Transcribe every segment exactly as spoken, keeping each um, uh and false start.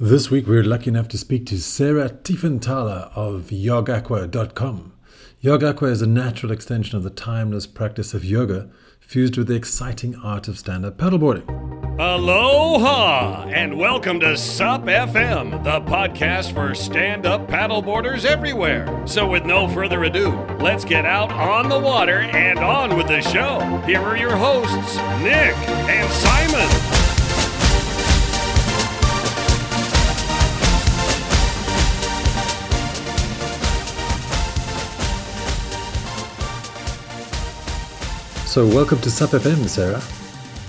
This week we were lucky enough to speak to Sarah Tiefenthaler of Yog Aqua dot com. YogAqua is a natural extension of the timeless practice of yoga, fused with the exciting art of stand-up paddleboarding. Aloha and welcome to SUP F M, the podcast for stand-up paddleboarders everywhere. So with no further ado, let's get out on the water and on with the show. Here are your hosts, Nick and Simon. So welcome to SUP F M, Sarah.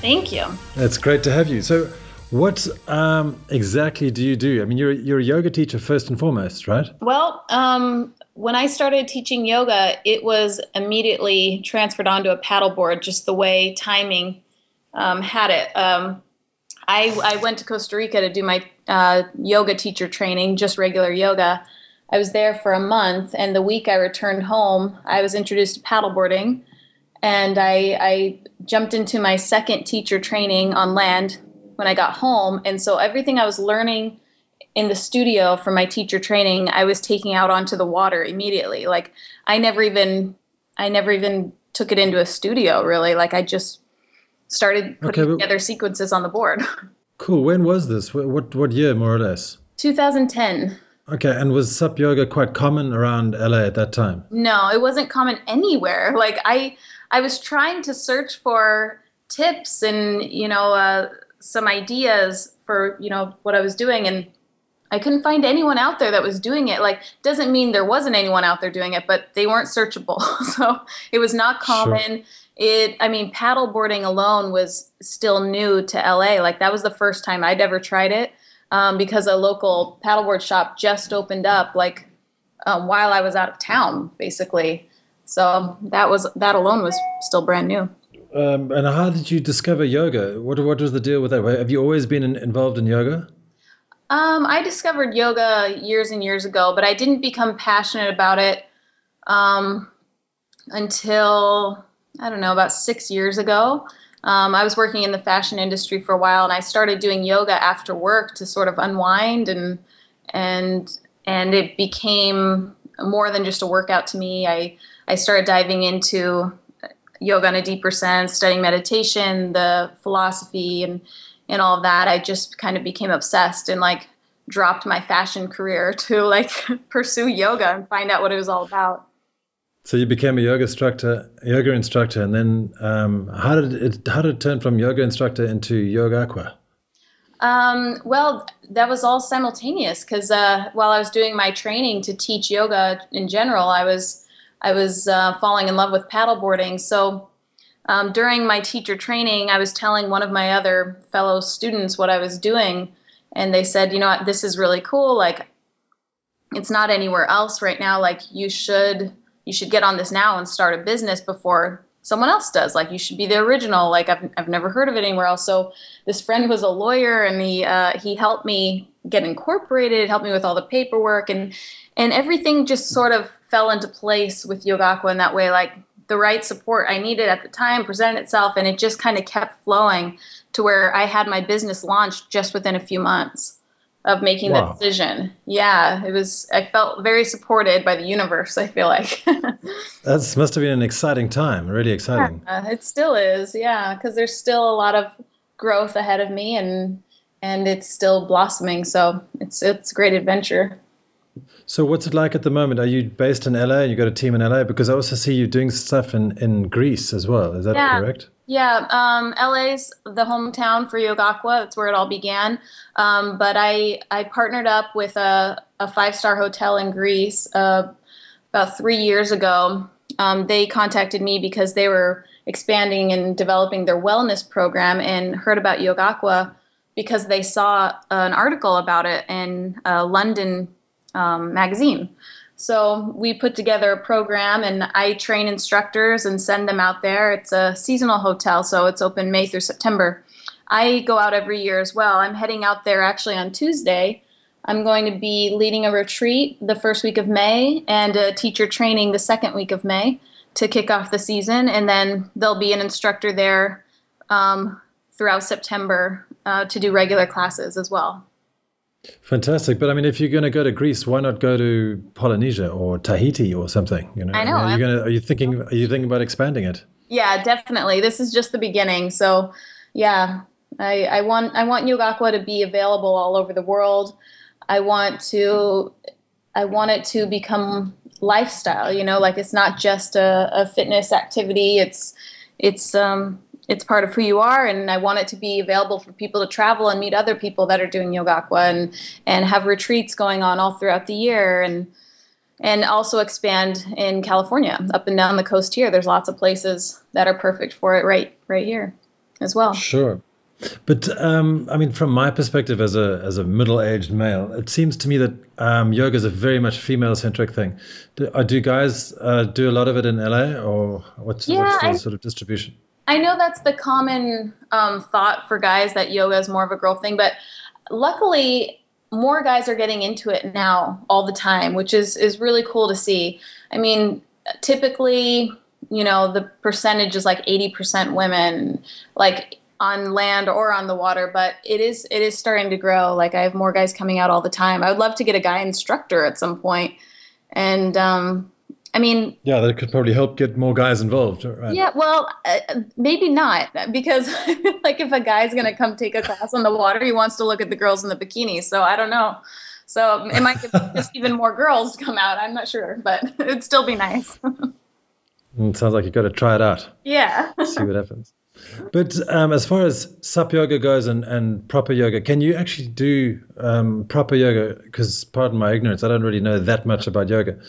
Thank you. It's great to have you. So what um, exactly do you do? I mean, you're, you're a yoga teacher first and foremost, right? Well, um, when I started teaching yoga, it was immediately transferred onto a paddleboard, just the way timing um, had it. Um, I, I went to Costa Rica to do my uh, yoga teacher training, just regular yoga. I was there for a month, and the week I returned home, I was introduced to paddleboarding. And I, I jumped into my second teacher training on land when I got home. And so everything I was learning in the studio from my teacher training, I was taking out onto the water immediately. Like I never even, I never even took it into a studio really. Like I just started putting okay, together sequences on the board. Cool. When was this? What, what year more or less? two thousand ten. Okay, and was SUP yoga quite common around L A at that time? No, it wasn't common anywhere. Like I, I was trying to search for tips and you know uh, some ideas for you know what I was doing, and I couldn't find anyone out there that was doing it. Like, doesn't mean there wasn't anyone out there doing it, but they weren't searchable, so it was not common. Sure. It, I mean, paddleboarding alone was still new to L A. Like that was the first time I'd ever tried it. Um, because a local paddleboard shop just opened up, like um, while I was out of town, basically. So that was that alone was still brand new. Um, and how did you discover yoga? What what was the deal with that? Have you always been in, involved in yoga? Um, I discovered yoga years and years ago, but I didn't become passionate about it um, until, I don't know, about six years ago. Um, I was working in the fashion industry for a while, and I started doing yoga after work to sort of unwind, and and and it became more than just a workout to me. I, I started diving into yoga on a deeper sense, studying meditation, the philosophy, and, and all of that. I just kind of became obsessed and, like, dropped my fashion career to, like, pursue yoga and find out what it was all about. So you became a yoga instructor, yoga instructor, and then um, how did it how did it turn from yoga instructor into YogAqua? Um, well, that was all simultaneous because uh, while I was doing my training to teach yoga in general, I was I was uh, falling in love with paddleboarding. So um, during my teacher training, I was telling one of my other fellow students what I was doing, and they said, you know what, this is really cool. Like, it's not anywhere else right now. Like, you should. You should get on this now and start a business before someone else does. Like, you should be the original. Like, I've I've never heard of it anywhere else. So this friend was a lawyer, and he uh, he helped me get incorporated, helped me with all the paperwork, and and everything just sort of fell into place with YogAqua in that way. Like, the right support I needed at the time presented itself, and it just kind of kept flowing to where I had my business launched just within a few months of making wow. that decision. Yeah, it was, I felt very supported by the universe, I feel like. That must have been an exciting time, really exciting. Yeah, it still is, yeah, because there's still a lot of growth ahead of me, and and it's still blossoming, so it's it's a great adventure. So what's it like at the moment? Are you based in L A? You got a team in L A? Because I also see you doing stuff in, in Greece as well, is that yeah. correct? Yeah, um, L A's the hometown for YogAqua. That's where it all began. Um, but I, I partnered up with a, a five-star hotel in Greece uh, about three years ago. Um, they contacted me because they were expanding and developing their wellness program and heard about YogAqua because they saw an article about it in a London um, magazine. So we put together a program, and I train instructors and send them out there. It's a seasonal hotel, so it's open May through September. I go out every year as well. I'm heading out there actually on Tuesday. I'm going to be leading a retreat the first week of May and a teacher training the second week of May to kick off the season. And then there'll be an instructor there um, throughout September uh, to do regular classes as well. Fantastic. But I mean, if you're going to go to Greece, why not go to Polynesia or Tahiti or something? You know, I know. Are you going to, are you thinking, are you thinking about expanding it? Yeah, definitely. This is just the beginning. So yeah, I, I want, I want YogAqua to be available all over the world. I want to, I want it to become lifestyle, you know, like it's not just a, a fitness activity. It's, it's, um, it's part of who you are, and I want it to be available for people to travel and meet other people that are doing YogAqua, and, and have retreats going on all throughout the year, and and also expand in California, up and down the coast here. There's lots of places that are perfect for it right right here as well. Sure. But um, I mean, from my perspective as a as a middle-aged male, it seems to me that um, yoga is a very much female-centric thing. Do, do you guys uh, do a lot of it in L A, or what's, yeah, what's the I- sort of distribution? I know that's the common um, thought for guys, that yoga is more of a girl thing, but luckily more guys are getting into it now all the time, which is, is really cool to see. I mean, typically, you know, the percentage is like eighty percent women, like on land or on the water, but it is, it is starting to grow. Like I have more guys coming out all the time. I would love to get a guy instructor at some point. And, um, I mean, yeah, that could probably help get more guys involved. Right? Yeah, well, uh, maybe not, because like if a guy's going to come take a class on the water, he wants to look at the girls in the bikinis. So I don't know. So it might just even more girls come out. I'm not sure, but it'd still be nice. It sounds like you got to try it out. Yeah. See what happens. But um, as far as S U P yoga goes, and, and proper yoga, can you actually do um, proper yoga? Because pardon my ignorance, I don't really know that much about yoga.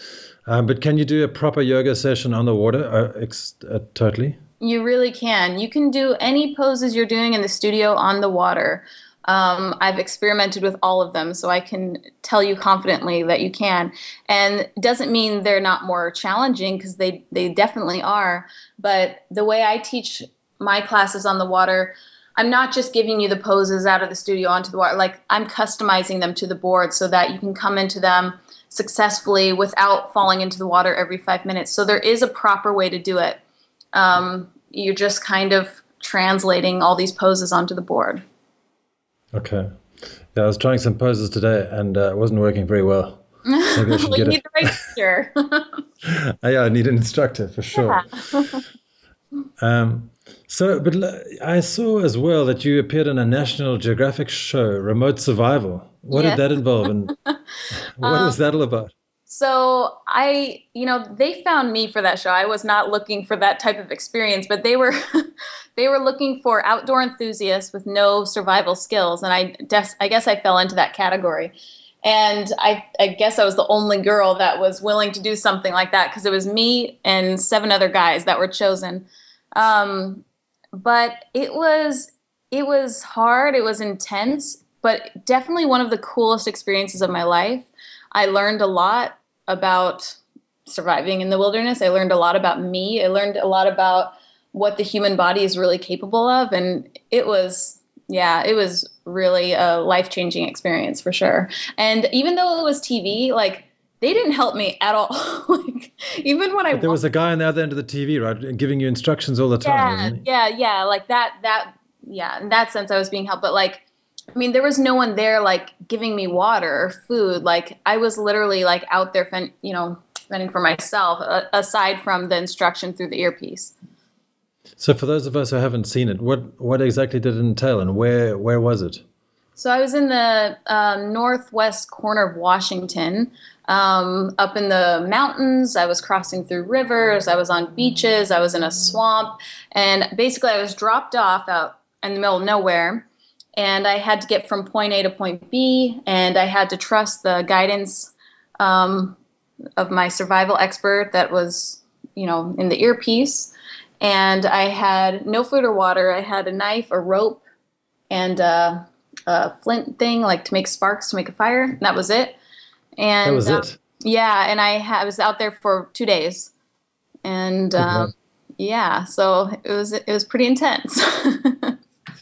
Um, but can you do a proper yoga session on the water? Uh, ex- uh, totally. You really can. You can do any poses you're doing in the studio on the water. Um, I've experimented with all of them, so I can tell you confidently that you can. And it doesn't mean they're not more challenging, because they, they definitely are. But the way I teach my classes on the water, I'm not just giving you the poses out of the studio onto the water. Like I'm customizing them to the board so that you can come into them successfully without falling into the water every five minutes. So there is a proper way to do it. Um, you're just kind of translating all these poses onto the board. Okay. Yeah, I was trying some poses today, and uh, it wasn't working very well. Maybe I should get need a instructor. Yeah, I need an instructor for sure. Yeah. um, so, but I saw as well that you appeared in a National Geographic show, Remote Survival. What yes. did that involve, and what um, was that all about? So I, you know, they found me for that show. I was not looking for that type of experience, but they were, they were looking for outdoor enthusiasts with no survival skills, and I, def- I guess I fell into that category. And I, I guess I was the only girl that was willing to do something like that, because it was me and seven other guys that were chosen. Um, but it was, it was hard. It was intense. But definitely one of the coolest experiences of my life. I learned a lot about surviving in the wilderness. I learned a lot about me. I learned a lot about what the human body is really capable of. And it was, yeah, it was really a life-changing experience for sure. And even though it was T V, like, they didn't help me at all. Like, even when I but there was a guy on the other end of the T V, right, giving you instructions all the time. Yeah, yeah, yeah. Like that, that, yeah, in that sense I was being helped. But like, I mean, there was no one there, like, giving me water or food. Like, I was literally, like, out there, fend- you know, fending for myself, uh, aside from the instruction through the earpiece. So for those of us who haven't seen it, what, what exactly did it entail, and where, where was it? So I was in the um, northwest corner of Washington, um, up in the mountains. I was crossing through rivers. I was on beaches. I was in a swamp. And basically I was dropped off out in the middle of nowhere. And I had to get from point A to point B, and I had to trust the guidance um, of my survival expert that was, you know, in the earpiece. And I had no food or water. I had a knife, a rope, and a, a flint thing, like to make sparks, to make a fire. And that was it. And that was um, it. Yeah, and I, ha- I was out there for two days, and um, yeah, so it was it was pretty intense.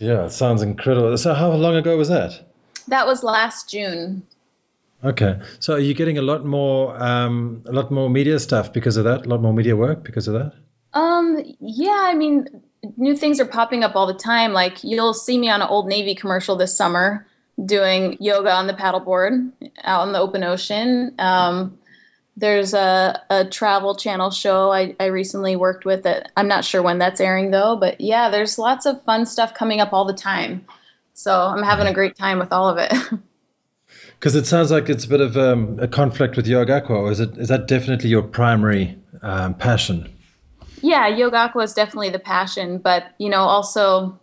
Yeah, it sounds incredible. So how long ago was that? That was last June. Okay. So are you getting a lot more um, a lot more media stuff because of that? A lot more media work because of that? Um, yeah, I mean, new things are popping up all the time. Like, you'll see me on an Old Navy commercial this summer doing yoga on the paddleboard out in the open ocean. Um, there's a, a travel channel show I, I recently worked with that. I'm not sure when that's airing though, but yeah, there's lots of fun stuff coming up all the time. So I'm having a great time with all of it. Because it sounds like it's a bit of um, a conflict with YogAqua, or is it? Is that definitely your primary um, passion? Yeah, YogAqua is definitely the passion, but you know, also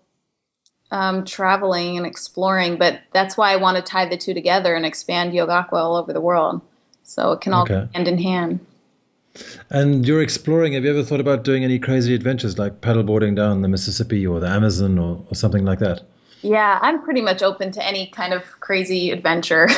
um, traveling and exploring. But that's why I want to tie the two together and expand YogAqua all over the world, so it can all okay. go hand in hand. And you're exploring. Have you ever thought about doing any crazy adventures like paddleboarding down the Mississippi or the Amazon or, or something like that? Yeah, I'm pretty much open to any kind of crazy adventure.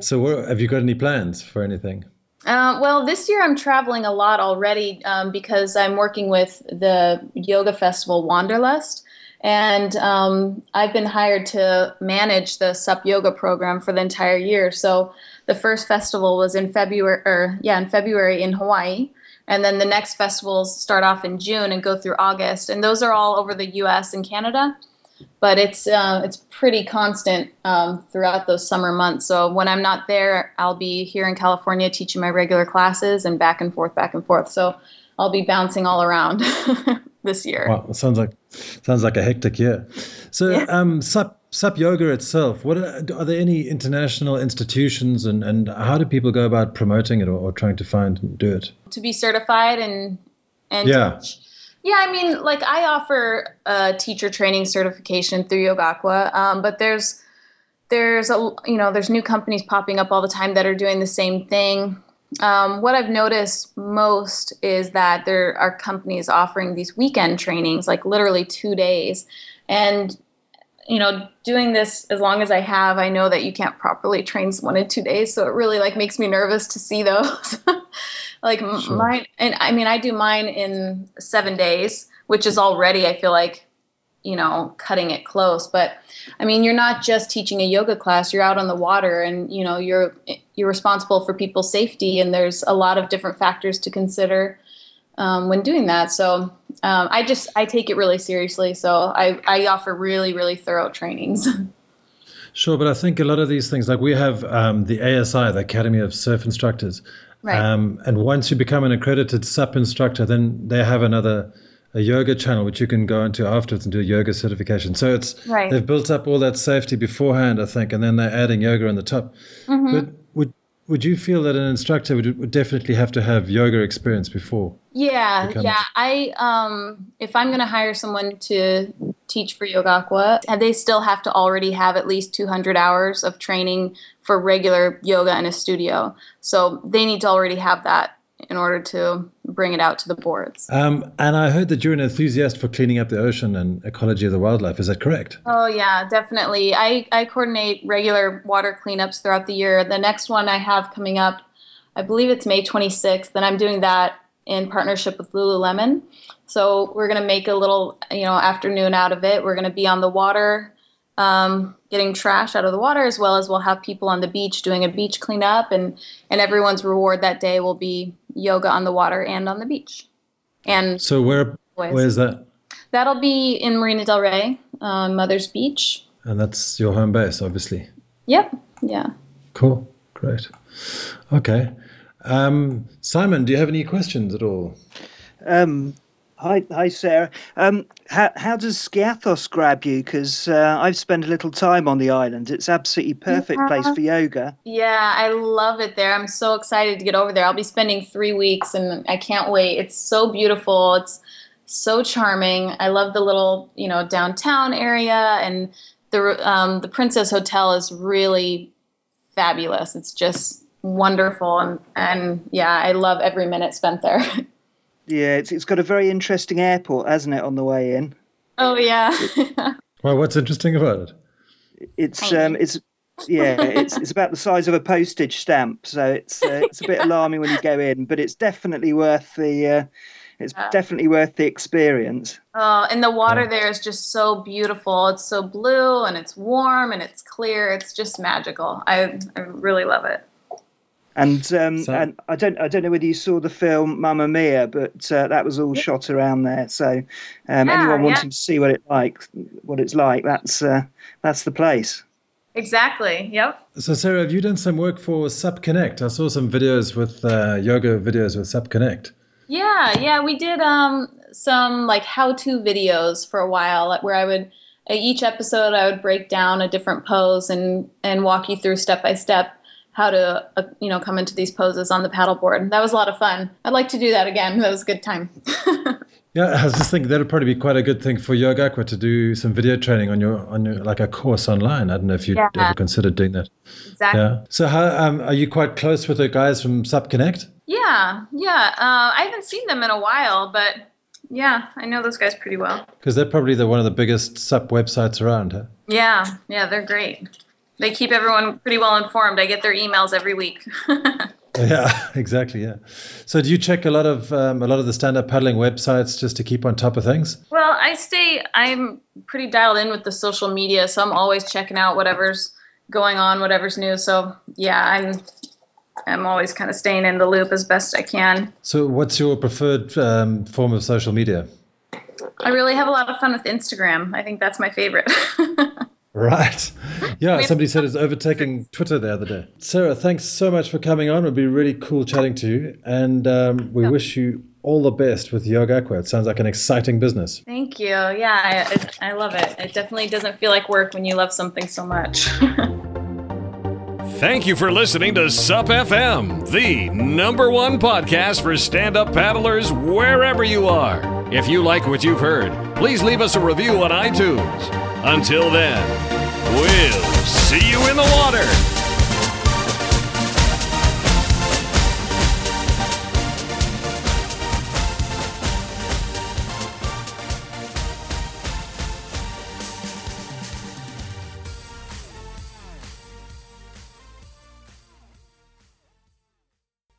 So where, have you got any plans for anything? Uh, well, this year I'm traveling a lot already um, because I'm working with the yoga festival Wanderlust. And um, I've been hired to manage the SUP yoga program for the entire year. So the first festival was in February, or yeah, in February in Hawaii. And then the next festivals start off in June and go through August. And those are all over the U S and Canada. But it's uh, it's pretty constant um, throughout those summer months. So when I'm not there, I'll be here in California teaching my regular classes and back and forth, back and forth. So I'll be bouncing all around this year. Wow, that sounds like sounds like a hectic year. So yeah. um, SUP SUP yoga itself, what are, are there any international institutions, and, and how do people go about promoting it or, or trying to find and do it? To be certified and and yeah. Yeah, I mean, like I offer a teacher training certification through YogAqua, um, but there's there's a you know there's new companies popping up all the time that are doing the same thing. Um, what I've noticed most is that there are companies offering these weekend trainings, like literally two days, and you know, doing this as long as I have, I know that you can't properly train someone in two days, so it really like makes me nervous to see those. Like sure. mine, and I mean, I do mine in seven days, which is already, I feel like, you know, cutting it close. But I mean, you're not just teaching a yoga class, you're out on the water and, you know, you're, you're responsible for people's safety. And there's a lot of different factors to consider um, when doing that. So um, I just, I take it really seriously. So I, I offer really, really thorough trainings. Sure. But I think a lot of these things, like we have um, the A S I, the Academy of Surf Instructors. Right. Um, and once you become an accredited SUP instructor, then they have another a yoga channel which you can go into afterwards and do a yoga certification. So it's right. they've built up all that safety beforehand, I think, and then they're adding yoga on the top. Mm-hmm. But would would you feel that an instructor would, would definitely have to have yoga experience before? Yeah, yeah. I um, if I'm going to hire someone to teach for YogAqua, they still have to already have at least two hundred hours of training for regular yoga in a studio. So they need to already have that in order to bring it out to the boards. Um, and I heard that you're an enthusiast for cleaning up the ocean and ecology of the wildlife. Is that correct? Oh, yeah, definitely. I, I coordinate regular water cleanups throughout the year. The next one I have coming up, I believe it's May twenty-sixth, and I'm doing that in partnership with Lululemon. So we're going to make a little, you know, afternoon out of it. We're going to be on the water, um, getting trash out of the water, as well as we'll have people on the beach doing a beach cleanup, and, and everyone's reward that day will be yoga on the water and on the beach. And so where, where is that? That'll be in Marina del Rey, um, Mother's Beach. And that's your home base, obviously. Yep. Yeah. Cool. Great. Okay. Um, Simon, do you have any questions at all? Um, Hi, hi, Sarah. Um, how, how does Skiathos grab you? Because uh, I've spent a little time on the island. It's absolutely perfect yeah. place for yoga. Yeah, I love it there. I'm so excited to get over there. I'll be spending three weeks, and I can't wait. It's so beautiful. It's so charming. I love the little, you know, downtown area, and the um, the Princess Hotel is really fabulous. It's just wonderful, and and yeah, I love every minute spent there. Yeah, it's it's got a very interesting airport, hasn't it, on the way in? Oh yeah. Well, what's interesting about it? It's um, it's yeah, it's it's about the size of a postage stamp, so it's uh, it's a bit alarming when you go in, but it's definitely worth the uh, it's yeah. definitely worth the experience. Oh, and the water yeah. there is just so beautiful. It's so blue and it's warm and it's clear. It's just magical. I I really love it. And um, so, and I don't I don't know whether you saw the film Mamma Mia, but uh, that was all yeah. shot around there. So um, yeah, anyone wanting yeah. to see what it like, what it's like, that's uh, that's the place. Exactly. Yep. So Sarah, have you done some work for SUP Connect? I saw some videos with uh, yoga videos with SUP Connect. Yeah, yeah, we did um, some like how-to videos for a while, where I would each episode I would break down a different pose and and walk you through step by step how to, uh, you know, come into these poses on the paddleboard. That was a lot of fun. I'd like to do that again. That was a good time. Yeah, I was just thinking that would probably be quite a good thing for YogAqua, to do some video training on your, on your, like a course online. I don't know if you'd yeah. ever considered doing that. Exactly. Yeah. So how um, are you quite close with the guys from SUP Connect? Yeah, yeah. Uh, I haven't seen them in a while, but yeah, I know those guys pretty well. Because they're probably the, one of the biggest SUP websites around, huh? Yeah, yeah, they're great. They keep everyone pretty well informed. I get their emails every week. Yeah, exactly. Yeah. So do you check a lot of um, a lot of the stand-up paddling websites just to keep on top of things? Well, I stay. I'm pretty dialed in with the social media, so I'm always checking out whatever's going on, whatever's new. So yeah, I'm I'm always kind of staying in the loop as best I can. So what's your preferred um, form of social media? I really have a lot of fun with Instagram. I think that's my favorite. Right. Yeah, somebody said it's overtaking Twitter the other day. Sarah, thanks so much for coming on. It would be really cool chatting to you. And um, we yeah. wish you all the best with YogAqua. It sounds like an exciting business. Thank you. Yeah, I, I love it. It definitely doesn't feel like work when you love something so much. Thank you for listening to SUP F M, the number one podcast for stand-up paddlers wherever you are. If you like what you've heard, please leave us a review on iTunes. Until then, we'll see you in the water.